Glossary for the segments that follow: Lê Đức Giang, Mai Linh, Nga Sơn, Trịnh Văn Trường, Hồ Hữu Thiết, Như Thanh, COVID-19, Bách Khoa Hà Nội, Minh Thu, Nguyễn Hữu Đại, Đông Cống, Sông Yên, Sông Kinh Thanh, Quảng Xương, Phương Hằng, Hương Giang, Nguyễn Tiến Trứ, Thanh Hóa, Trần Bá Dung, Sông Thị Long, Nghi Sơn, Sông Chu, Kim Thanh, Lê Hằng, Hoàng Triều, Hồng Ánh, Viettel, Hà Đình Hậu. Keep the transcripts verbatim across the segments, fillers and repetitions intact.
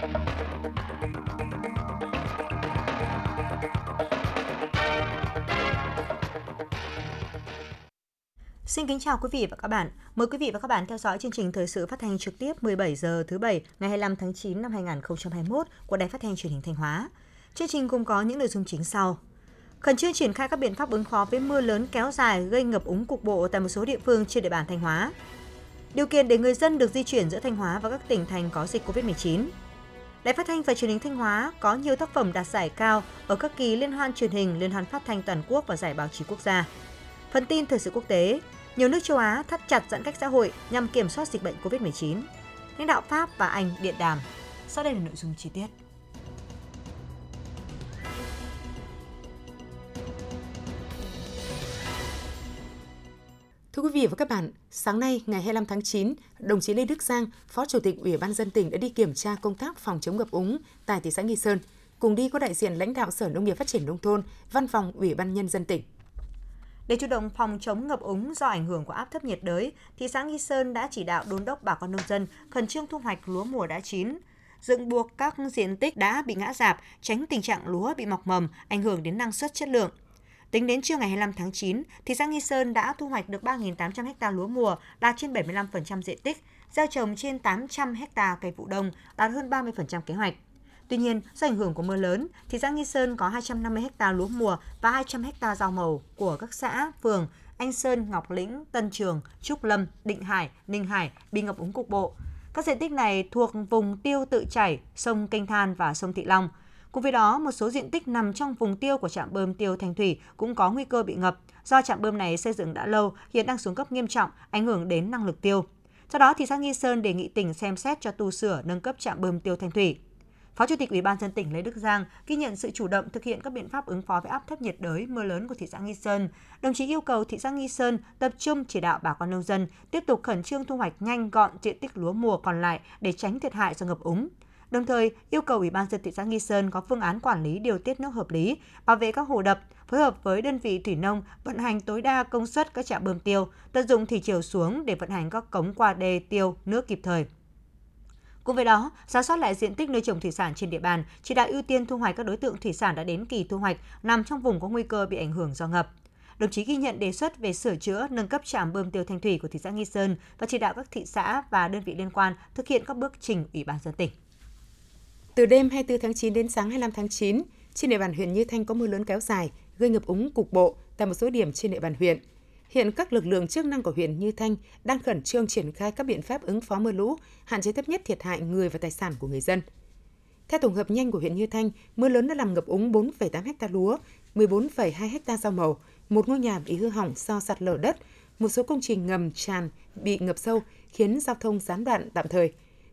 Xin kính chào quý vị và các bạn. Mời quý vị và các bạn theo dõi chương trình thời sự phát thanh trực tiếp mười bảy giờ thứ Bảy ngày hai mươi lăm tháng chín năm hai nghìn không trăm hai mươi mốt của Đài Phát thanh Truyền hình Thanh Hóa. Chương trình gồm có những nội dung chính sau. Khẩn trương triển khai các biện pháp ứng phó với mưa lớn kéo dài gây ngập úng cục bộ tại một số địa phương trên địa bàn Thanh Hóa. Điều kiện để người dân được di chuyển giữa Thanh Hóa và các tỉnh thành có dịch cô vít mười chín. Đài Phát thanh và Truyền hình Thanh Hóa có nhiều tác phẩm đạt giải cao ở các kỳ liên hoan truyền hình, liên hoan phát thanh toàn quốc và giải báo chí quốc gia. Phần tin thời sự quốc tế, nhiều nước châu Á thắt chặt giãn cách xã hội nhằm kiểm soát dịch bệnh cô vít mười chín. Lãnh đạo Pháp và Anh điện đàm. Sau đây là nội dung chi tiết. Thưa quý vị và các bạn, sáng nay ngày hai mươi lăm tháng chín, đồng chí Lê Đức Giang, Phó Chủ tịch Ủy ban nhân dân tỉnh đã đi kiểm tra công tác phòng chống ngập úng tại thị xã Nghi Sơn. Cùng đi có đại diện lãnh đạo Sở Nông nghiệp Phát triển Nông thôn, Văn phòng Ủy ban nhân dân tỉnh. Để chủ động phòng chống ngập úng do ảnh hưởng của áp thấp nhiệt đới, thị xã Nghi Sơn đã chỉ đạo đôn đốc bà con nông dân khẩn trương thu hoạch lúa mùa đã chín, dựng buộc các diện tích đã bị ngã rạp, tránh tình trạng lúa bị mọc mầm, ảnh hưởng đến năng suất chất lượng. Tính đến trưa ngày hai mươi lăm tháng chín, thị xã Nghi Sơn đã thu hoạch được ba nghìn tám trăm ha lúa mùa, đạt trên bảy mươi lăm phần trăm diện tích, gieo trồng trên tám trăm ha cây vụ đông, đạt hơn ba mươi phần trăm kế hoạch. Tuy nhiên, do ảnh hưởng của mưa lớn, thị xã Nghi Sơn có hai trăm năm mươi ha lúa mùa và hai trăm ha rau màu của các xã, phường Anh Sơn, Ngọc Lĩnh, Tân Trường, Trúc Lâm, Định Hải, Ninh Hải bị ngập úng cục bộ. Các diện tích này thuộc vùng tiêu tự chảy, sông Kinh Thanh và sông Thị Long. Cùng với đó, một số diện tích nằm trong vùng tiêu của trạm bơm tiêu Thanh Thủy cũng có nguy cơ bị ngập do trạm bơm này xây dựng đã lâu, hiện đang xuống cấp nghiêm trọng, ảnh hưởng đến năng lực tiêu. Do đó, thị xã Nghi Sơn đề nghị tỉnh xem xét cho tu sửa nâng cấp trạm bơm tiêu Thanh Thủy. Phó Chủ tịch Ủy ban nhân dân tỉnh Lê Đức Giang ghi nhận sự chủ động thực hiện các biện pháp ứng phó với áp thấp nhiệt đới, mưa lớn của thị xã Nghi Sơn. Đồng chí yêu cầu thị xã Nghi Sơn tập trung chỉ đạo bà con nông dân tiếp tục khẩn trương thu hoạch nhanh gọn diện tích lúa mùa còn lại để tránh thiệt hại do ngập úng. Đồng thời, yêu cầu Ủy ban nhân dân thị xã Nghi Sơn có phương án quản lý điều tiết nước hợp lý, bảo vệ các hồ đập, phối hợp với đơn vị thủy nông vận hành tối đa công suất các trạm bơm tiêu, tận dụng thủy chiều xuống để vận hành các cống qua đê tiêu nước kịp thời. Cùng với đó, rà soát lại diện tích nuôi trồng thủy sản trên địa bàn, chỉ đạo ưu tiên thu hoạch các đối tượng thủy sản đã đến kỳ thu hoạch nằm trong vùng có nguy cơ bị ảnh hưởng do ngập. Đồng chí ghi nhận đề xuất về sửa chữa, nâng cấp trạm bơm tiêu Thanh Thủy của thị xã Nghi Sơn và chỉ đạo các thị xã và đơn vị liên quan thực hiện các bước trình Ủy ban nhân dân tỉnh. Từ đêm hai mươi tư tháng chín đến sáng hai mươi lăm tháng chín, trên địa bàn huyện Như Thanh có mưa lớn kéo dài, gây ngập úng cục bộ tại một số điểm trên địa bàn huyện. Hiện các lực lượng chức năng của huyện Như Thanh đang khẩn trương triển khai các biện pháp ứng phó mưa lũ, hạn chế thấp nhất thiệt hại người và tài sản của người dân. Theo tổng hợp nhanh của huyện Như Thanh, mưa lớn đã làm ngập úng bốn phẩy tám ha lúa, mười bốn phẩy hai ha rau màu, một ngôi nhà bị hư hỏng do sạt lở đất, một số công trình ngầm tràn bị ngập sâu khiến giao thông gián đoạn tạm thời.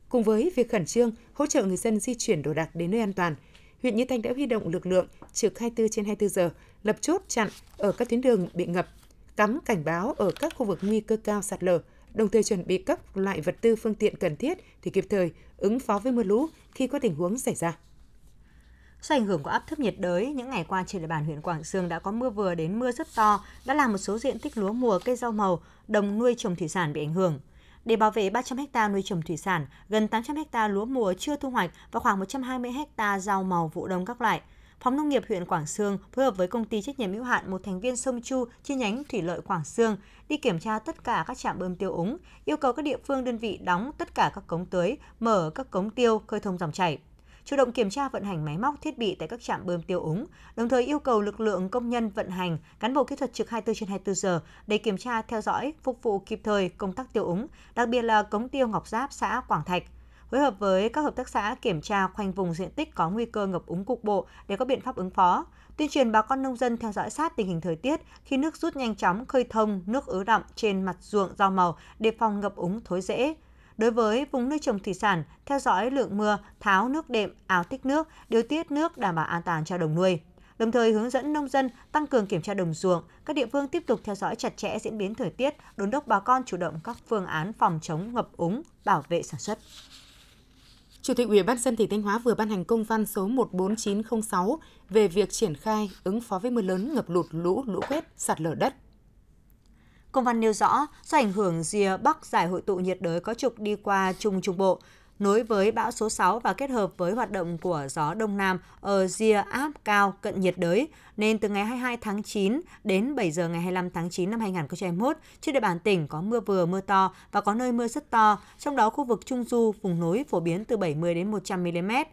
Cùng với việc khẩn trương hỗ trợ người dân di chuyển đồ đạc đến nơi an toàn, huyện Như Thanh đã huy động lực lượng trực hai mươi tư trên hai mươi tư giờ, lập chốt chặn ở các tuyến đường bị ngập, cắm cảnh báo ở các khu vực nguy cơ cao sạt lở, đồng thời chuẩn bị các loại vật tư phương tiện cần thiết để kịp thời ứng phó với mưa lũ khi có tình huống xảy ra. Do ảnh hưởng của áp thấp nhiệt đới, những ngày qua trên địa bàn huyện Quảng Xương đã có mưa vừa đến mưa rất to, đã làm một số diện tích lúa mùa, cây rau màu, đồng nuôi trồng thủy sản bị ảnh hưởng. Để bảo vệ ba trăm ha nuôi trồng thủy sản, gần tám trăm ha lúa mùa chưa thu hoạch và khoảng một trăm hai mươi ha rau màu vụ đông các loại, Phòng Nông nghiệp huyện Quảng Xương phối hợp với công ty trách nhiệm hữu hạn một thành viên Sông Chu chi nhánh thủy lợi Quảng Xương đi kiểm tra tất cả các trạm bơm tiêu úng, yêu cầu các địa phương đơn vị đóng tất cả các cống tưới, mở các cống tiêu, khơi thông dòng chảy, chủ động kiểm tra vận hành máy móc thiết bị tại các trạm bơm tiêu úng, đồng thời yêu cầu lực lượng công nhân vận hành, cán bộ kỹ thuật trực hai mươi tư trên hai mươi tư giờ để kiểm tra, theo dõi, phục vụ kịp thời công tác tiêu úng, đặc biệt là cống tiêu Ngọc Giáp, xã Quảng Thạch, phối hợp với các hợp tác xã kiểm tra khoanh vùng diện tích có nguy cơ ngập úng cục bộ để có biện pháp ứng phó, tuyên truyền bà con nông dân theo dõi sát tình hình thời tiết, khi nước rút nhanh chóng khơi thông nước ứ đọng trên mặt ruộng rau màu để phòng ngập úng thối rễ. Đối với vùng nuôi trồng thủy sản, theo dõi lượng mưa, tháo nước đệm, ào tích nước, điều tiết nước đảm bảo an toàn cho đồng nuôi. Đồng thời hướng dẫn nông dân tăng cường kiểm tra đồng ruộng, các địa phương tiếp tục theo dõi chặt chẽ diễn biến thời tiết, đôn đốc bà con chủ động các phương án phòng chống ngập úng, bảo vệ sản xuất. Chủ tịch Ủy ban nhân dân tỉnh Thanh Hóa vừa ban hành công văn số một bốn chín không sáu về việc triển khai ứng phó với mưa lớn, ngập lụt, lũ, lũ quét, sạt lở đất. Công văn nêu rõ, do ảnh hưởng rìa Bắc giải hội tụ nhiệt đới có trục đi qua Trung Trung Bộ, nối với bão số sáu và kết hợp với hoạt động của gió Đông Nam ở rìa áp cao cận nhiệt đới, nên từ ngày hai mươi hai tháng chín đến bảy giờ ngày hai mươi lăm tháng chín năm hai nghìn không trăm hai mươi mốt, trên địa bàn tỉnh có mưa vừa mưa to và có nơi mưa rất to, trong đó khu vực Trung Du, vùng núi phổ biến từ bảy mươi đến một trăm mi-li-mét.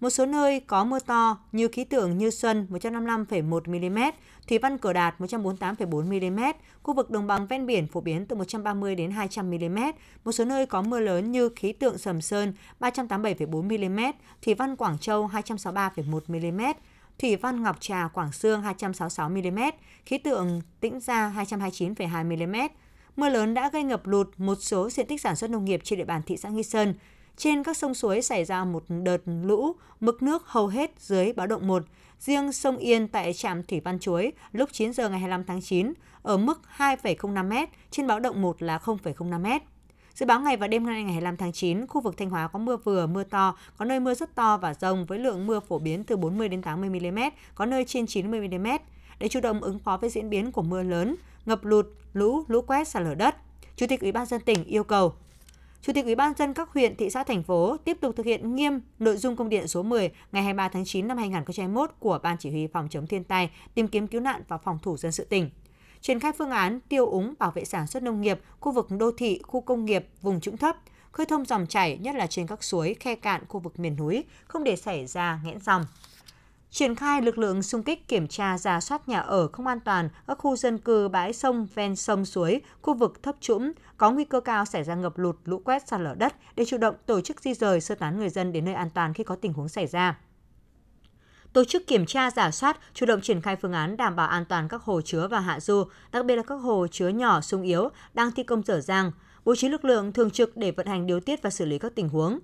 Một số nơi có mưa to như khí tượng Như Xuân một trăm năm mươi lăm phẩy một mi-li-mét, Thủy văn Cửa Đạt một trăm bốn mươi tám phẩy bốn mi-li-mét, khu vực đồng bằng ven biển phổ biến từ một trăm ba mươi đến hai trăm mi-li-mét. Một số nơi có mưa lớn như khí tượng Sầm Sơn ba trăm tám mươi bảy phẩy bốn mi-li-mét, Thủy văn Quảng Châu hai trăm sáu mươi ba phẩy một mi-li-mét, Thủy văn Ngọc Trà Quảng Xương hai trăm sáu mươi sáu mi-li-mét, khí tượng Tĩnh Gia hai trăm hai mươi chín phẩy hai mi-li-mét. Mưa lớn đã gây ngập lụt một số diện tích sản xuất nông nghiệp trên địa bàn thị xã Nghi Sơn. Trên các sông suối xảy ra một đợt lũ, mực nước hầu hết dưới báo động một. Riêng sông Yên tại trạm Thủy Văn Chuối lúc chín giờ ngày hai mươi lăm tháng chín ở mức hai phẩy không năm mét, trên báo động một là không phẩy không năm mét. Dự báo ngày và đêm nay ngày hai mươi lăm tháng chín, khu vực Thanh Hóa có mưa vừa, mưa to, có nơi mưa rất to và dông với lượng mưa phổ biến từ bốn mươi đến tám mươi mi-li-mét, có nơi trên chín mươi mi-li-mét. Để chủ động ứng phó với diễn biến của mưa lớn, ngập lụt, lũ, lũ quét, sạt lở đất, Chủ tịch Ủy ban nhân dân tỉnh yêu cầu Chủ tịch Ủy ban nhân dân các huyện, thị xã, thành phố tiếp tục thực hiện nghiêm nội dung công điện số mười ngày hai mươi ba tháng chín năm hai nghìn không trăm hai mươi mốt của Ban Chỉ huy Phòng chống thiên tai, tìm kiếm cứu nạn và phòng thủ dân sự tỉnh. Triển khai phương án tiêu úng bảo vệ sản xuất nông nghiệp, khu vực đô thị, khu công nghiệp, vùng trũng thấp, khơi thông dòng chảy nhất là trên các suối, khe cạn khu vực miền núi, không để xảy ra nghẽn dòng. Triển khai lực lượng xung kích kiểm tra rà soát nhà ở không an toàn, các khu dân cư, bãi sông, ven sông suối, khu vực thấp trũng có nguy cơ cao xảy ra ngập lụt, lũ quét, sạt lở đất để chủ động tổ chức di dời sơ tán người dân đến nơi an toàn khi có tình huống xảy ra. Tổ chức kiểm tra rà soát, chủ động triển khai phương án đảm bảo an toàn các hồ chứa và hạ du, đặc biệt là các hồ chứa nhỏ, sung yếu đang thi công dở dang, bố trí lực lượng thường trực để vận hành điều tiết và xử lý các tình huống.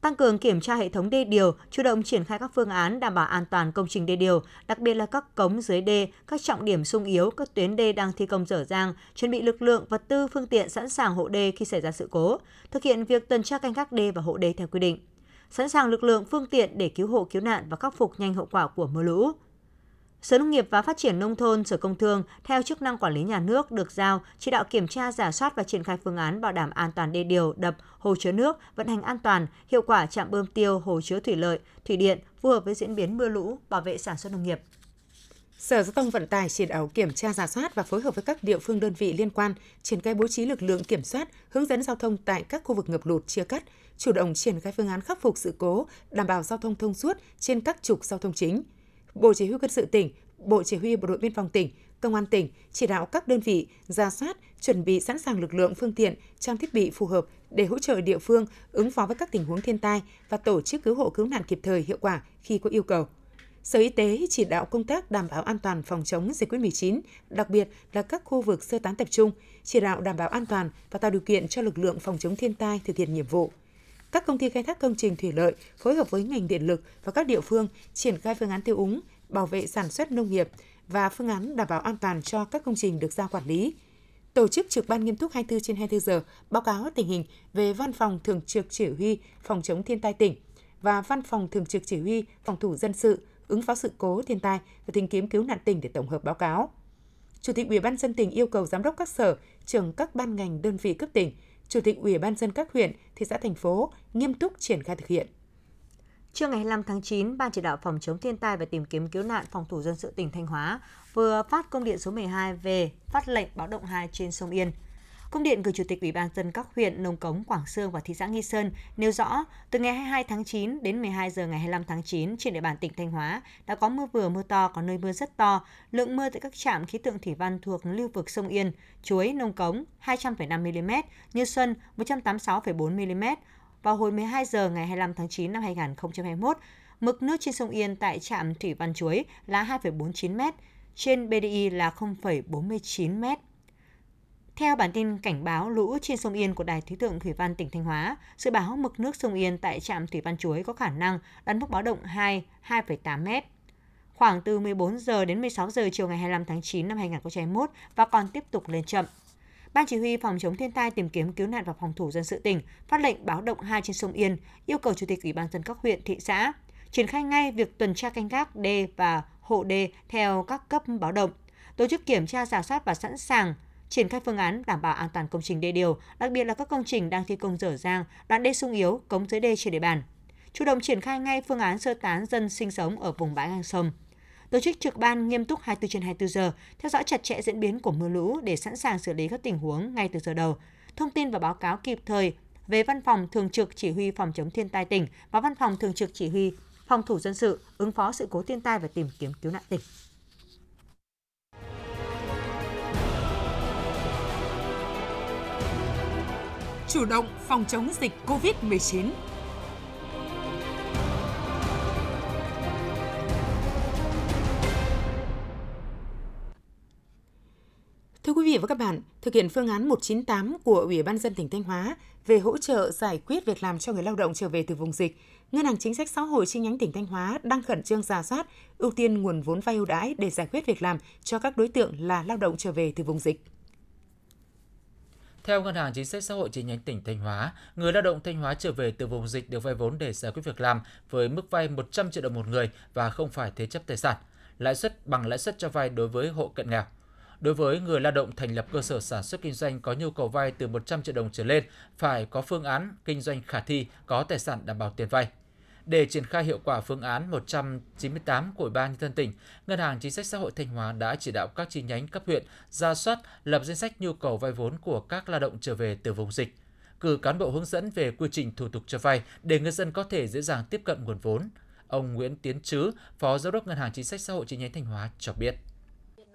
Tăng cường kiểm tra hệ thống đê điều, chủ động triển khai các phương án đảm bảo an toàn công trình đê điều, đặc biệt là các cống dưới đê, các trọng điểm xung yếu, các tuyến đê đang thi công dở dang, chuẩn bị lực lượng, vật tư, phương tiện sẵn sàng hộ đê khi xảy ra sự cố, thực hiện việc tuần tra canh gác đê và hộ đê theo quy định, sẵn sàng lực lượng, phương tiện để cứu hộ cứu nạn và khắc phục nhanh hậu quả của mưa lũ. Sở Nông nghiệp và Phát triển Nông thôn, Sở Công Thương, theo chức năng quản lý nhà nước được giao, chỉ đạo kiểm tra, rà soát và triển khai phương án bảo đảm an toàn đê điều, đập, hồ chứa nước, vận hành an toàn, hiệu quả trạm bơm tiêu, hồ chứa thủy lợi, thủy điện, phù hợp với diễn biến mưa lũ, bảo vệ sản xuất nông nghiệp. Sở Giao thông Vận tải chỉ đạo kiểm tra, rà soát và phối hợp với các địa phương, đơn vị liên quan, triển khai bố trí lực lượng kiểm soát, hướng dẫn giao thông tại các khu vực ngập lụt, chia cắt, chủ động triển khai phương án khắc phục sự cố, đảm bảo giao thông thông suốt trên các trục giao thông chính. Bộ Chỉ huy Quân sự tỉnh, Bộ Chỉ huy Bộ đội Biên phòng tỉnh, Công an tỉnh chỉ đạo các đơn vị rà soát, chuẩn bị sẵn sàng lực lượng, phương tiện, trang thiết bị phù hợp để hỗ trợ địa phương ứng phó với các tình huống thiên tai và tổ chức cứu hộ cứu nạn kịp thời, hiệu quả khi có yêu cầu. Sở Y tế chỉ đạo công tác đảm bảo an toàn phòng chống dịch covid mười chín, đặc biệt là các khu vực sơ tán tập trung, chỉ đạo đảm bảo an toàn và tạo điều kiện cho lực lượng phòng chống thiên tai thực hiện nhiệm vụ. Các công ty khai thác công trình thủy lợi phối hợp với ngành điện lực và các địa phương triển khai phương án tiêu úng, bảo vệ sản xuất nông nghiệp và phương án đảm bảo an toàn cho các công trình được giao quản lý. Tổ chức trực ban nghiêm túc hai mươi bốn trên hai mươi bốn giờ, báo cáo tình hình về Văn phòng Thường trực Chỉ huy Phòng chống thiên tai tỉnh và Văn phòng Thường trực Chỉ huy Phòng thủ dân sự, ứng phó sự cố thiên tai và tìm kiếm cứu nạn tỉnh để tổng hợp báo cáo. Chủ tịch Ủy ban nhân dân tỉnh yêu cầu giám đốc các sở, trưởng các ban ngành đơn vị cấp tỉnh, Chủ tịch Ủy ban nhân dân các huyện, thị xã, thành phố nghiêm túc triển khai thực hiện. Trưa ngày hai mươi lăm tháng chín, Ban Chỉ đạo Phòng chống thiên tai và tìm kiếm cứu nạn Phòng thủ dân sự tỉnh Thanh Hóa vừa phát công điện số mười hai về phát lệnh báo động hai trên sông Yên. Công điện gửi Chủ tịch Ủy ban nhân dân các huyện Đông Cống, Quảng Xương và thị xã Nghi Sơn nêu rõ, từ ngày hai mươi hai tháng chín đến mười hai giờ ngày hai mươi lăm tháng chín, trên địa bàn tỉnh Thanh Hóa đã có mưa vừa mưa to, có nơi mưa rất to. Lượng mưa tại các trạm khí tượng thủy văn thuộc lưu vực sông Yên, Chuối, Đông Cống hai trăm phẩy năm mi-li-mét, Như Xuân một trăm tám mươi sáu phẩy bốn mi-li-mét. Vào hồi mười hai giờ ngày hai mươi lăm tháng chín năm hai nghìn không trăm hai mươi mốt, mực nước trên sông Yên tại trạm thủy văn Chuối là hai phẩy bốn mươi chín mét, trên bê đê i là không phẩy bốn mươi chín mét. Theo bản tin cảnh báo lũ trên sông Yên của Đài Khí tượng Thủy văn tỉnh Thanh Hóa, dự báo mực nước sông Yên tại trạm thủy văn Chuối có khả năng đạt mức báo động hai, hai phẩy tám mét. Khoảng từ mười bốn giờ đến mười sáu giờ chiều ngày hai mươi lăm tháng chín năm hai nghìn không trăm hai mươi mốt và còn tiếp tục lên chậm. Ban Chỉ huy Phòng chống thiên tai, tìm kiếm cứu nạn và phòng thủ dân sự tỉnh phát lệnh báo động hai trên sông Yên, yêu cầu Chủ tịch Ủy ban nhân dân các huyện, thị xã triển khai ngay việc tuần tra canh gác đê và hộ đê theo các cấp báo động, tổ chức kiểm tra, rà soát và sẵn sàng triển khai phương án đảm bảo an toàn công trình đê điều, đặc biệt là các công trình đang thi công dở dang, đoạn đê sung yếu, cống dưới đê trên địa bàn. Chủ động triển khai ngay phương án sơ tán dân sinh sống ở vùng bãi ngang sông. Tổ chức trực ban nghiêm túc hai mươi tư trên hai mươi tư giờ, theo dõi chặt chẽ diễn biến của mưa lũ để sẵn sàng xử lý các tình huống ngay từ giờ đầu. Thông tin và báo cáo kịp thời về Văn phòng Thường trực Chỉ huy Phòng chống thiên tai tỉnh và Văn phòng Thường trực Chỉ huy Phòng thủ dân sự, ứng phó sự cố thiên tai và tìm kiếm cứu nạn tỉnh. Chủ động phòng chống dịch covid mười chín. Thưa quý vị và các bạn, thực hiện phương án một chín tám của Ủy ban nhân dân tỉnh Thanh Hóa về hỗ trợ giải quyết việc làm cho người lao động trở về từ vùng dịch, Ngân hàng Chính sách Xã hội chi nhánh tỉnh Thanh Hóa đang khẩn trương rà soát, ưu tiên nguồn vốn vay ưu đãi để giải quyết việc làm cho các đối tượng là lao động trở về từ vùng dịch. Theo Ngân hàng Chính sách Xã hội chi nhánh tỉnh Thanh Hóa, người lao động Thanh Hóa trở về từ vùng dịch được vay vốn để giải quyết việc làm với mức vay một trăm triệu đồng một người và không phải thế chấp tài sản, lãi suất bằng lãi suất cho vay đối với hộ cận nghèo. Đối với người lao động thành lập cơ sở sản xuất kinh doanh có nhu cầu vay từ một trăm triệu đồng trở lên, phải có phương án kinh doanh khả thi, có tài sản đảm bảo tiền vay. Để triển khai hiệu quả phương án một chín tám của Ủy ban nhân dân tỉnh, Ngân hàng Chính sách Xã hội Thanh Hóa đã chỉ đạo các chi nhánh cấp huyện rà soát, lập danh sách nhu cầu vay vốn của các lao động trở về từ vùng dịch, cử cán bộ hướng dẫn về quy trình thủ tục cho vay để người dân có thể dễ dàng tiếp cận nguồn vốn. Ông Nguyễn Tiến Trứ, Phó Giám đốc Ngân hàng Chính sách Xã hội chi nhánh Thanh Hóa cho biết.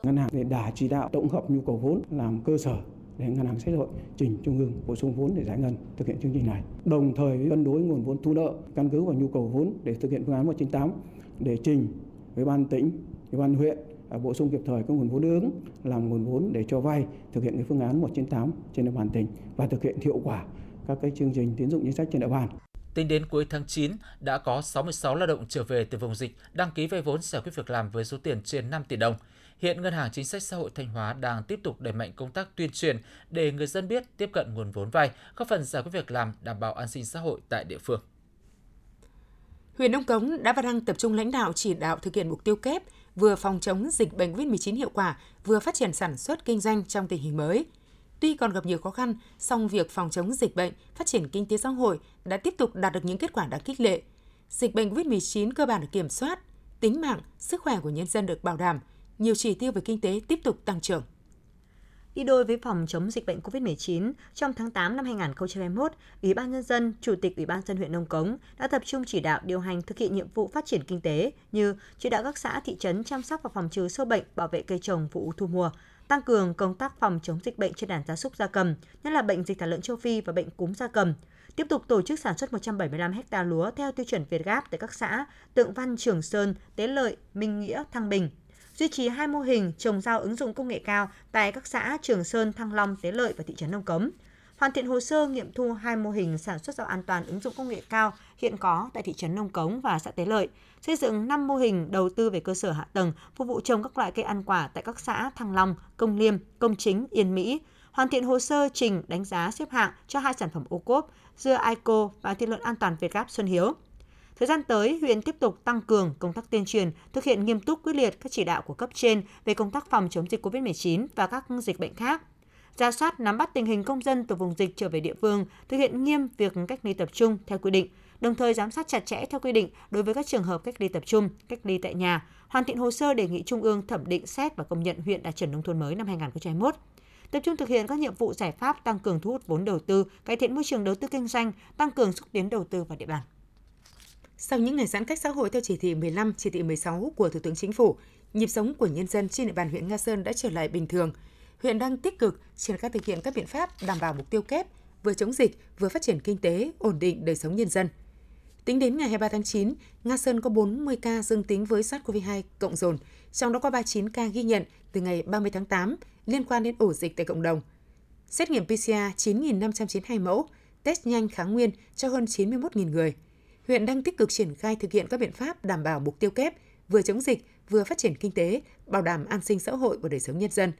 Ngân hàng đã chỉ đạo tổng hợp nhu cầu vốn làm cơ sở để Ngân hàng Xã hội trình trung ương bổ sung vốn để giải ngân thực hiện chương trình này. Đồng thời cân đối nguồn vốn thu nợ căn cứ vào nhu cầu vốn để thực hiện phương án một chín tám để trình với ban tỉnh, với ban huyện bổ sung kịp thời các nguồn vốn ứng làm nguồn vốn để cho vay thực hiện cái phương án một chín tám trên địa bàn tỉnh và thực hiện hiệu quả các cái chương trình tín dụng chính sách trên địa bàn. Tính đến cuối tháng chín, đã có sáu mươi sáu lao động trở về từ vùng dịch đăng ký vay vốn giải quyết việc làm với số tiền trên năm tỷ đồng. Hiện Ngân hàng Chính sách Xã hội Thanh Hóa đang tiếp tục đẩy mạnh công tác tuyên truyền để người dân biết, tiếp cận nguồn vốn vay, góp phần giải quyết việc làm, đảm bảo an sinh xã hội tại địa phương. Huyện Đông Cống đã và đang tập trung lãnh đạo chỉ đạo thực hiện mục tiêu kép, vừa phòng chống dịch bệnh covid mười chín hiệu quả, vừa phát triển sản xuất kinh doanh trong tình hình mới. Tuy còn gặp nhiều khó khăn, song việc phòng chống dịch bệnh, phát triển kinh tế xã hội đã tiếp tục đạt được những kết quả đáng khích lệ. Dịch bệnh covid mười chín cơ bản được kiểm soát, tính mạng, sức khỏe của nhân dân được bảo đảm, nhiều chỉ tiêu về kinh tế tiếp tục tăng trưởng. Đi đôi với phòng chống dịch bệnh covid mười chín, trong tháng tám năm hai nghìn không trăm hai mươi mốt, Ủy ban nhân dân, Chủ tịch Ủy ban nhân dân huyện Đông Cống đã tập trung chỉ đạo điều hành thực hiện nhiệm vụ phát triển kinh tế như chỉ đạo các xã thị trấn chăm sóc và phòng trừ sâu bệnh, bảo vệ cây trồng vụ thu mùa, tăng cường công tác phòng chống dịch bệnh trên đàn gia súc gia cầm, nhất là bệnh dịch tả lợn châu Phi và bệnh cúm gia cầm. Tiếp tục tổ chức sản xuất một trăm bảy mươi lăm héc ta lúa theo tiêu chuẩn Việt Gáp tại các xã Tượng Văn, Trường Sơn, Tế Lợi, Minh Nghĩa, Thăng Bình. Duy trì hai mô hình trồng rau ứng dụng công nghệ cao tại các xã Trường Sơn, Thăng Long, Tế Lợi và thị trấn Đông Cống. Hoàn thiện hồ sơ nghiệm thu hai mô hình sản xuất rau an toàn ứng dụng công nghệ cao hiện có tại thị trấn Đông Cống và xã Tế Lợi. Xây dựng năm mô hình đầu tư về cơ sở hạ tầng phục vụ trồng các loại cây ăn quả tại các xã Thăng Long, Công Liêm, Công Chính, Yên Mỹ. Hoàn thiện hồ sơ trình đánh giá xếp hạng cho hai sản phẩm ô cốp, dưa Aico và thịt lợn an toàn Việt Gáp Xuân Hiếu. Thời gian tới, huyện tiếp tục tăng cường công tác tuyên truyền, thực hiện nghiêm túc quyết liệt các chỉ đạo của cấp trên về công tác phòng chống dịch covid mười chín và các dịch bệnh khác. Rà soát nắm bắt tình hình công dân từ vùng dịch trở về địa phương, thực hiện nghiêm việc cách ly tập trung theo quy định, đồng thời giám sát chặt chẽ theo quy định đối với các trường hợp cách ly tập trung, cách ly tại nhà, hoàn thiện hồ sơ đề nghị Trung ương thẩm định xét và công nhận huyện đạt chuẩn nông thôn mới năm hai nghìn không trăm hai mươi mốt. Tập trung thực hiện các nhiệm vụ giải pháp tăng cường thu hút vốn đầu tư, cải thiện môi trường đầu tư kinh doanh, tăng cường xúc tiến đầu tư vào địa bàn. Sau những ngày giãn cách xã hội theo chỉ thị mười lăm, chỉ thị mười sáu của Thủ tướng Chính phủ, nhịp sống của nhân dân trên địa bàn huyện Nga Sơn đã trở lại bình thường. Huyện đang tích cực triển khai thực hiện các biện pháp đảm bảo mục tiêu kép, vừa chống dịch, vừa phát triển kinh tế, ổn định đời sống nhân dân. Tính đến ngày hai mươi ba tháng chín, Nga Sơn có bốn mươi ca dương tính với SARS-xê o vê hai cộng dồn, trong đó có ba mươi chín ca ghi nhận từ ngày ba mươi tháng tám liên quan đến ổ dịch tại cộng đồng. Xét nghiệm pê xê rờ chín nghìn năm trăm chín mươi hai mẫu, test nhanh kháng nguyên cho hơn chín mươi mốt nghìn người. Huyện đang tích cực triển khai thực hiện các biện pháp đảm bảo mục tiêu kép, vừa chống dịch, vừa phát triển kinh tế, bảo đảm an sinh xã hội và đời sống nhân dân.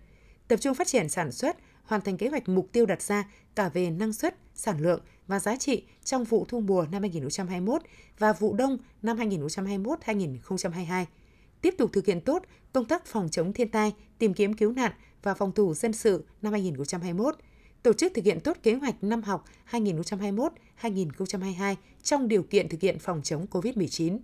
Tập trung phát triển sản xuất, hoàn thành kế hoạch mục tiêu đặt ra cả về năng suất, sản lượng và giá trị trong vụ thu mùa năm hai nghìn không trăm hai mươi mốt và vụ đông năm hai nghìn không trăm hai mươi mốt đến hai nghìn không trăm hai mươi hai. Tiếp tục thực hiện tốt công tác phòng chống thiên tai, tìm kiếm cứu nạn và phòng thủ dân sự năm hai nghìn không trăm hai mươi mốt, tổ chức thực hiện tốt kế hoạch năm học hai nghìn không trăm hai mươi mốt hai nghìn không trăm hai mươi hai trong điều kiện thực hiện phòng chống covid mười chín.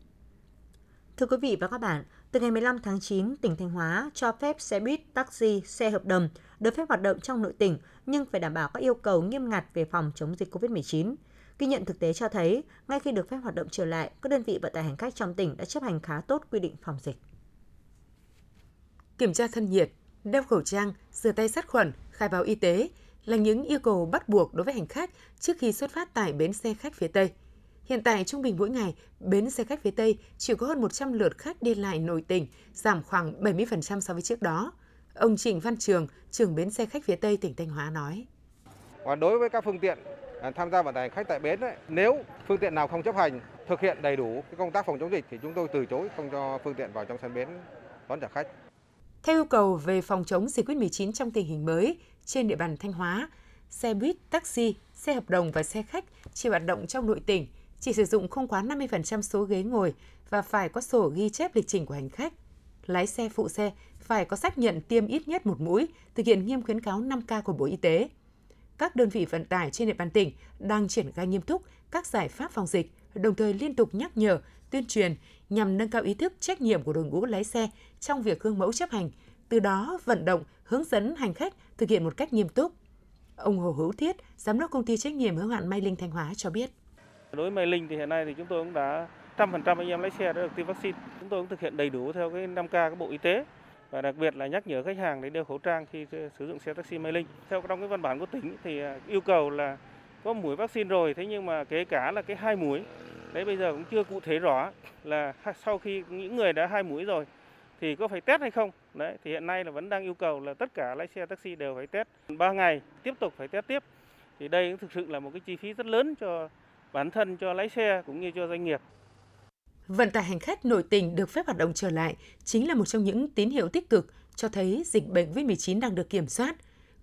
Thưa quý vị và các bạn, từ ngày mười lăm tháng chín, tỉnh Thanh Hóa cho phép xe buýt, taxi, xe hợp đồng được phép hoạt động trong nội tỉnh nhưng phải đảm bảo các yêu cầu nghiêm ngặt về phòng chống dịch covid mười chín. Ghi nhận thực tế cho thấy, ngay khi được phép hoạt động trở lại, các đơn vị vận tải hành khách trong tỉnh đã chấp hành khá tốt quy định phòng dịch. Kiểm tra thân nhiệt, đeo khẩu trang, rửa tay sát khuẩn, khai báo y tế là những yêu cầu bắt buộc đối với hành khách trước khi xuất phát tại bến xe khách phía Tây. Hiện tại, trung bình mỗi ngày, bến xe khách phía Tây chỉ có hơn một trăm lượt khách đi lại nội tỉnh, giảm khoảng bảy mươi phần trăm so với trước đó. Ông Trịnh Văn Trường, trưởng bến xe khách phía Tây tỉnh Thanh Hóa nói. Và đối với các phương tiện tham gia vận tải hành khách tại bến, ấy, nếu phương tiện nào không chấp hành, thực hiện đầy đủ cái công tác phòng chống dịch thì chúng tôi từ chối không cho phương tiện vào trong sân bến đón trả khách. Theo yêu cầu về phòng chống dịch covid mười chín trong tình hình mới, trên địa bàn Thanh Hóa, xe buýt, taxi, xe hợp đồng và xe khách chỉ hoạt động trong nội tỉnh, chỉ sử dụng không quá năm mươi phần trăm số ghế ngồi và phải có sổ ghi chép lịch trình của hành khách. Lái xe phụ xe phải có xác nhận tiêm ít nhất một mũi, thực hiện nghiêm khuyến cáo năm K của Bộ Y tế. Các đơn vị vận tải trên địa bàn tỉnh đang triển khai nghiêm túc các giải pháp phòng dịch, đồng thời liên tục nhắc nhở, tuyên truyền nhằm nâng cao ý thức trách nhiệm của đội ngũ lái xe trong việc gương mẫu chấp hành, từ đó vận động, hướng dẫn hành khách thực hiện một cách nghiêm túc. Ông Hồ Hữu Thiết, Giám đốc Công ty Trách nhiệm hữu hạn Mai Linh Thanh Hóa cho biết. Đối với Mai Linh thì hiện nay thì chúng tôi cũng đã một trăm phần trăm anh em lái xe đã được tiêm vaccine. Chúng tôi cũng thực hiện đầy đủ theo cái năm K của Bộ Y tế và đặc biệt là nhắc nhở khách hàng để đeo khẩu trang khi sử dụng xe taxi Mai Linh. Theo trong cái văn bản của tỉnh thì yêu cầu là có mũi vaccine rồi, thế nhưng mà kể cả là cái hai mũi đấy bây giờ cũng chưa cụ thể rõ là sau khi những người đã hai mũi rồi thì có phải test hay không. Đấy, thì hiện nay là vẫn đang yêu cầu là tất cả lái xe taxi đều phải test ba ngày, tiếp tục phải test tiếp. Thì đây cũng thực sự là một cái chi phí rất lớn cho bản thân, cho lái xe cũng như cho doanh nghiệp. Vận tải hành khách nội tỉnh được phép hoạt động trở lại chính là một trong những tín hiệu tích cực cho thấy dịch bệnh covid mười chín đang được kiểm soát.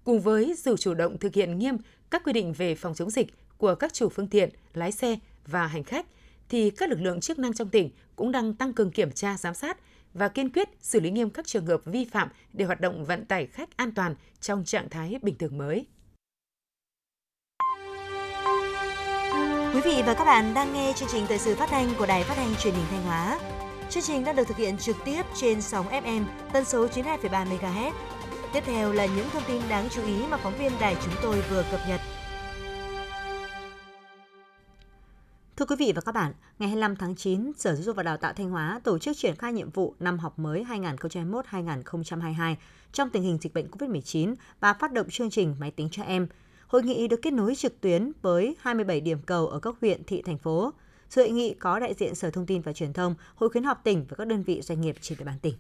Cùng với sự chủ động thực hiện nghiêm các quy định về phòng chống dịch của các chủ phương tiện, lái xe và hành khách, thì các lực lượng chức năng trong tỉnh cũng đang tăng cường kiểm tra, giám sát và kiên quyết xử lý nghiêm các trường hợp vi phạm để hoạt động vận tải khách an toàn trong trạng thái bình thường mới. Quý vị và các bạn đang nghe chương trình thời sự phát thanh của Đài Phát thanh Truyền hình Thanh Hóa. Chương trình đã được thực hiện trực tiếp trên sóng ép em tần số chín mươi hai phẩy ba mê ga héc. Tiếp theo là những thông tin đáng chú ý mà phóng viên đài chúng tôi vừa cập nhật. Thưa quý vị và các bạn, ngày hai mươi lăm tháng chín, Sở Giáo dục và Đào tạo Thanh Hóa tổ chức triển khai nhiệm vụ năm học mới hai nghìn không trăm hai mươi mốt hai nghìn không trăm hai mươi hai trong tình hình dịch bệnh covid mười chín và phát động chương trình máy tính cho em. Hội nghị được kết nối trực tuyến với hai mươi bảy điểm cầu ở các huyện, thị, thành phố. Dự hội nghị có đại diện Sở Thông tin và Truyền thông, Hội khuyến học tỉnh và các đơn vị doanh nghiệp trên địa bàn tỉnh.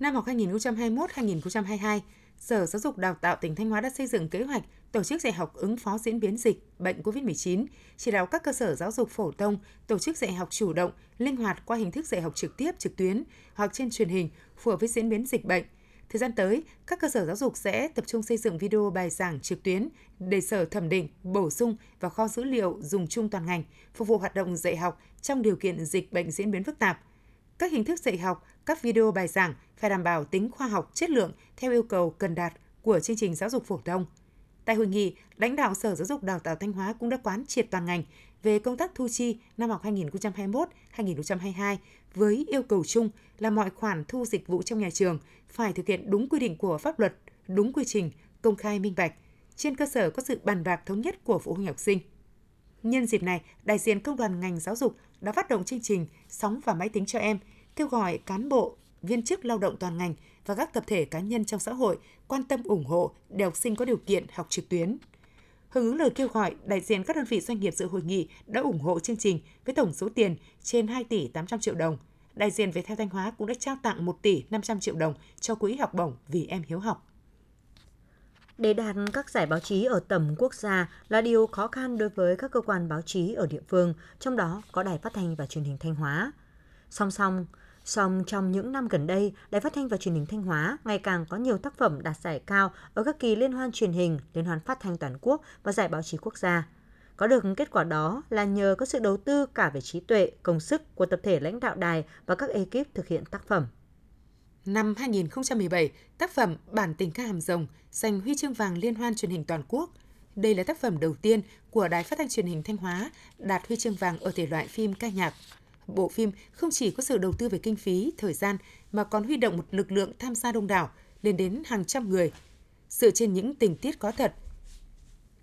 Năm học hai nghìn không trăm hai mươi mốt hai nghìn không trăm hai mươi hai, Sở Giáo dục Đào tạo tỉnh Thanh Hóa đã xây dựng kế hoạch tổ chức dạy học ứng phó diễn biến dịch bệnh covid mười chín, chỉ đạo các cơ sở giáo dục phổ thông tổ chức dạy học chủ động, linh hoạt qua hình thức dạy học trực tiếp, trực tuyến hoặc trên truyền hình phù hợp với diễn biến dịch bệnh. Thời gian tới, các cơ sở giáo dục sẽ tập trung xây dựng video bài giảng trực tuyến để Sở thẩm định, bổ sung vào kho dữ liệu dùng chung toàn ngành, phục vụ hoạt động dạy học trong điều kiện dịch bệnh diễn biến phức tạp. Các hình thức dạy học, các video bài giảng phải đảm bảo tính khoa học, chất lượng theo yêu cầu cần đạt của chương trình giáo dục phổ thông. Tại hội nghị, lãnh đạo Sở Giáo dục Đào tạo Thanh Hóa cũng đã quán triệt toàn ngành về công tác thu chi năm học hai nghìn không trăm hai mươi mốt hai nghìn không trăm hai mươi hai với yêu cầu chung là mọi khoản thu dịch vụ trong nhà trường phải thực hiện đúng quy định của pháp luật, đúng quy trình, công khai minh bạch, trên cơ sở có sự bàn bạc thống nhất của phụ huynh học sinh. Nhân dịp này, đại diện công đoàn ngành giáo dục đã phát động chương trình Sóng và Máy tính cho em, kêu gọi cán bộ, viên chức lao động toàn ngành và các tập thể cá nhân trong xã hội quan tâm ủng hộ để học sinh có điều kiện học trực tuyến. Hưởng ứng lời kêu gọi, đại diện các đơn vị doanh nghiệp dự hội nghị đã ủng hộ chương trình với tổng số tiền trên hai tỷ tám trăm triệu đồng. Đại diện Viettel Thanh Hóa cũng đã trao tặng một tỷ năm trăm triệu đồng cho quỹ học bổng Vì Em Hiếu Học. Để đạt các giải báo chí ở tầm quốc gia là điều khó khăn đối với các cơ quan báo chí ở địa phương, trong đó có Đài Phát thanh và Truyền hình Thanh Hóa. Song song, song trong những năm gần đây, Đài Phát thanh và Truyền hình Thanh Hóa ngày càng có nhiều tác phẩm đạt giải cao ở các kỳ liên hoan truyền hình, liên hoan phát thanh toàn quốc và giải báo chí quốc gia. Có được kết quả đó là nhờ có sự đầu tư cả về trí tuệ, công sức của tập thể lãnh đạo đài và các ekip thực hiện tác phẩm. Năm hai nghìn không trăm mười bảy, tác phẩm Bản tình ca Hàm Rồng giành huy chương vàng liên hoan truyền hình toàn quốc. Đây là tác phẩm đầu tiên của Đài Phát thanh Truyền hình Thanh Hóa đạt huy chương vàng ở thể loại phim ca nhạc. Bộ phim không chỉ có sự đầu tư về kinh phí, thời gian mà còn huy động một lực lượng tham gia đông đảo, lên đến hàng trăm người. Dựa trên những tình tiết có thật,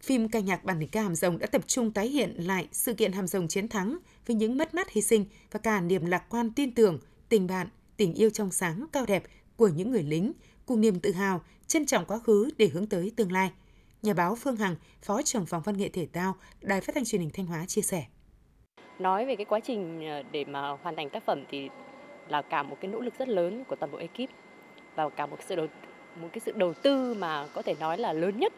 phim ca nhạc Bản tình ca Hàm Rồng đã tập trung tái hiện lại sự kiện Hàm Rồng chiến thắng với những mất mát hy sinh và cả niềm lạc quan tin tưởng, tình bạn, tình yêu trong sáng cao đẹp của những người lính, cùng niềm tự hào, trân trọng quá khứ để hướng tới tương lai. Nhà báo Phương Hằng, Phó trưởng phòng văn nghệ thể thao, Đài Phát thanh Truyền hình Thanh Hóa chia sẻ. Nói về cái quá trình để mà hoàn thành tác phẩm thì là cả một cái nỗ lực rất lớn của toàn bộ ekip và cả một sự đầu, một cái sự đầu tư mà có thể nói là lớn nhất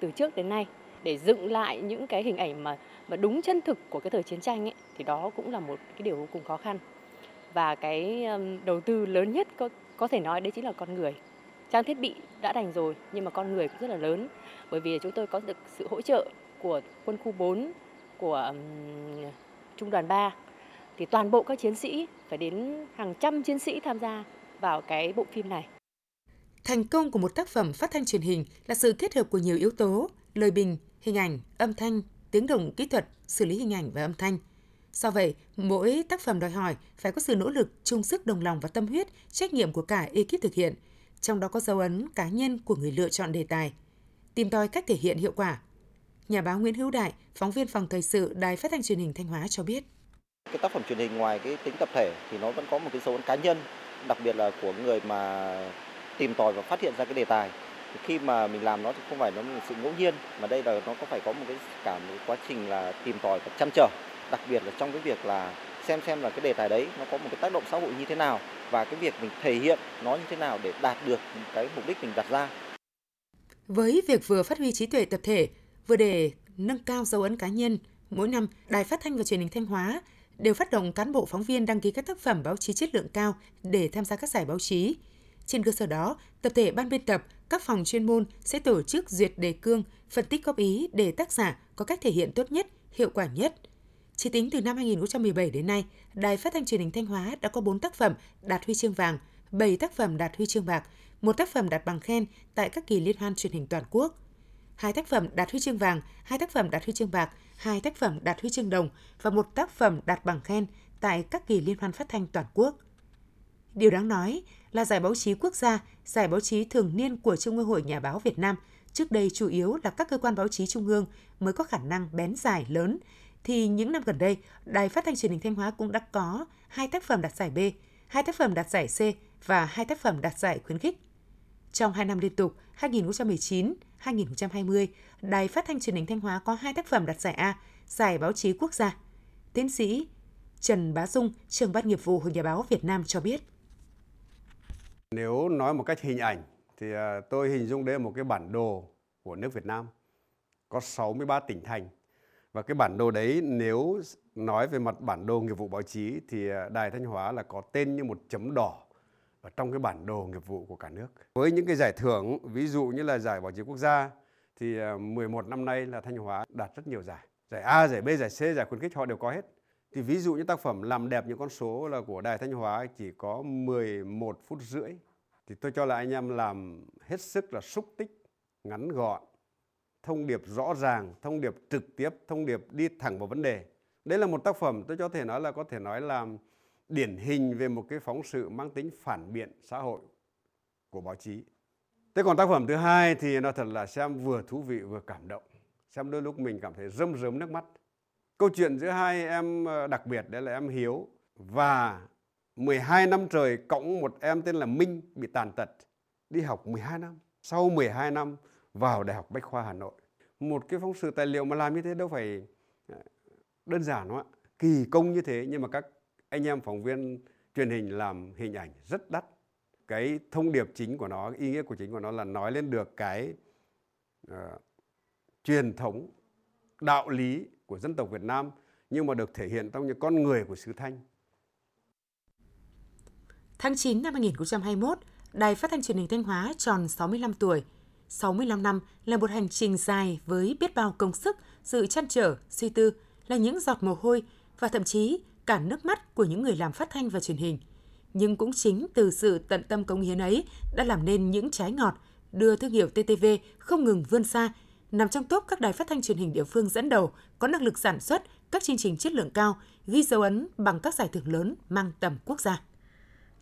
từ trước đến nay để dựng lại những cái hình ảnh mà mà đúng chân thực của cái thời chiến tranh ấy, thì đó cũng là một cái điều vô cùng khó khăn. Và cái đầu tư lớn nhất có, có thể nói đấy chính là con người. Trang thiết bị đã đành rồi nhưng mà con người cũng rất là lớn, bởi vì chúng tôi có được sự hỗ trợ của quân khu bốn, của um, trung đoàn ba, thì toàn bộ các chiến sĩ, phải đến hàng trăm chiến sĩ tham gia vào cái bộ phim này. Thành công của một tác phẩm phát thanh truyền hình là sự kết hợp của nhiều yếu tố: lời bình, hình ảnh, âm thanh, tiếng động kỹ thuật, xử lý hình ảnh và âm thanh. Do vậy, mỗi tác phẩm đòi hỏi phải có sự nỗ lực, chung sức đồng lòng và tâm huyết, trách nhiệm của cả ekip thực hiện, trong đó có dấu ấn cá nhân của người lựa chọn đề tài, tìm tòi cách thể hiện hiệu quả. Nhà báo Nguyễn Hữu Đại, phóng viên phòng thời sự Đài Phát thanh Truyền hình Thanh Hóa cho biết. Cái tác phẩm truyền hình ngoài cái tính tập thể thì nó vẫn có một cái dấu ấn cá nhân, đặc biệt là của người mà tìm tòi và phát hiện ra cái đề tài. Khi mà mình làm nó thì không phải nó một sự ngẫu nhiên, mà đây là nó có phải có một cái cả một quá trình là tìm tòi và chăn trở, đặc biệt là trong cái việc là xem xem là cái đề tài đấy nó có một cái tác động xã hội như thế nào và cái việc mình thể hiện nó như thế nào để đạt được cái mục đích mình đặt ra. Với việc vừa phát huy trí tuệ tập thể, vừa để nâng cao dấu ấn cá nhân, mỗi năm Đài Phát thanh và Truyền hình Thanh Hóa đều phát động cán bộ phóng viên đăng ký các tác phẩm báo chí chất lượng cao để tham gia các giải báo chí. Trên cơ sở đó, tập thể ban biên tập, các phòng chuyên môn sẽ tổ chức duyệt đề cương, phân tích góp ý để tác giả có cách thể hiện tốt nhất, hiệu quả nhất. Chỉ tính từ năm hai nghìn không trăm mười bảy đến nay, Đài Phát thanh Truyền hình Thanh Hóa đã có bốn tác phẩm đạt huy chương vàng, bảy tác phẩm đạt huy chương bạc, một tác phẩm đạt bằng khen tại các kỳ liên hoan truyền hình toàn quốc, hai tác phẩm đạt huy chương vàng, hai tác phẩm đạt huy chương bạc, hai tác phẩm đạt huy chương đồng và một tác phẩm đạt bằng khen tại các kỳ liên hoan phát thanh toàn quốc. Điều đáng nói là giải báo chí quốc gia, giải báo chí thường niên của Trung ương Hội Nhà báo Việt Nam, trước đây chủ yếu là các cơ quan báo chí trung ương mới có khả năng bén giải lớn, thì những năm gần đây, Đài Phát thanh Truyền hình Thanh Hóa cũng đã có hai tác phẩm đạt giải B, hai tác phẩm đạt giải C và hai tác phẩm đạt giải khuyến khích. Trong hai năm liên tục hai nghìn không trăm mười chín hai nghìn không trăm hai mươi, Đài Phát thanh Truyền hình Thanh Hóa có hai tác phẩm đạt giải A, giải báo chí quốc gia. Tiến sĩ Trần Bá Dung, trưởng ban nghiệp vụ Hội Nhà báo Việt Nam cho biết. Nếu nói một cách hình ảnh thì tôi hình dung đây là một cái bản đồ của nước Việt Nam có sáu mươi ba tỉnh thành. Và cái bản đồ đấy, nếu nói về mặt bản đồ nghiệp vụ báo chí thì Đài Thanh Hóa là có tên như một chấm đỏ ở trong cái bản đồ nghiệp vụ của cả nước. Với những cái giải thưởng, ví dụ như là giải báo chí quốc gia, thì mười một năm nay là Thanh Hóa đạt rất nhiều giải. Giải A, giải B, giải C, giải khuyến khích họ đều có hết. Thì ví dụ như tác phẩm Làm đẹp những con số là của Đài Thanh Hóa chỉ có mười một phút rưỡi. Thì tôi cho là anh em làm hết sức là xúc tích, ngắn gọn, thông điệp rõ ràng, thông điệp trực tiếp, thông điệp đi thẳng vào vấn đề. Đấy là một tác phẩm tôi có thể nói là có thể nói là điển hình về một cái phóng sự mang tính phản biện xã hội của báo chí. Thế còn tác phẩm thứ hai thì nó thật là xem vừa thú vị vừa cảm động, xem đôi lúc mình cảm thấy rơm rớm nước mắt. Câu chuyện giữa hai em đặc biệt đấy là em Hiếu và mười hai năm trời cộng một em tên là Minh bị tàn tật, đi học mười hai năm, sau mười hai năm vào Đại học Bách Khoa Hà Nội. Một cái phóng sự tài liệu mà làm như thế đâu phải đơn giản đúng không ạ? Kỳ công như thế nhưng mà các anh em phóng viên truyền hình làm hình ảnh rất đắt. Cái thông điệp chính của nó, ý nghĩa của chính của nó là nói lên được cái uh, truyền thống, đạo lý của dân tộc Việt Nam nhưng mà được thể hiện trong những con người của xứ Thanh. Tháng chín năm hai nghìn không trăm hai mươi mốt, Đài Phát thanh Truyền hình Thanh Hóa tròn sáu mươi lăm tuổi. sáu mươi lăm năm là một hành trình dài với biết bao công sức, sự trăn trở, suy tư, là những giọt mồ hôi và thậm chí cả nước mắt của những người làm phát thanh và truyền hình. nhưng cũng chính từ sự tận tâm cống hiến ấy đã làm nên những trái ngọt, đưa thương hiệu tê tê vê không ngừng vươn xa, nằm trong top các đài phát thanh truyền hình địa phương dẫn đầu, có năng lực sản xuất các chương trình chất lượng cao, ghi dấu ấn bằng các giải thưởng lớn mang tầm quốc gia.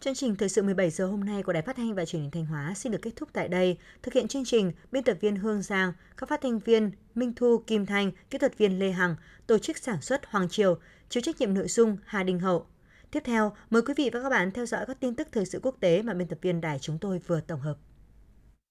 Chương trình thời sự mười bảy giờ hôm nay của Đài Phát thanh và Truyền hình Thanh Hóa xin được kết thúc tại đây. Thực hiện chương trình, biên tập viên Hương Giang, các phát thanh viên Minh Thu, Kim Thanh, kỹ thuật viên Lê Hằng, tổ chức sản xuất Hoàng Triều, chịu trách nhiệm nội dung Hà Đình Hậu. Tiếp theo, mời quý vị và các bạn theo dõi các tin tức thời sự quốc tế mà biên tập viên đài chúng tôi vừa tổng hợp.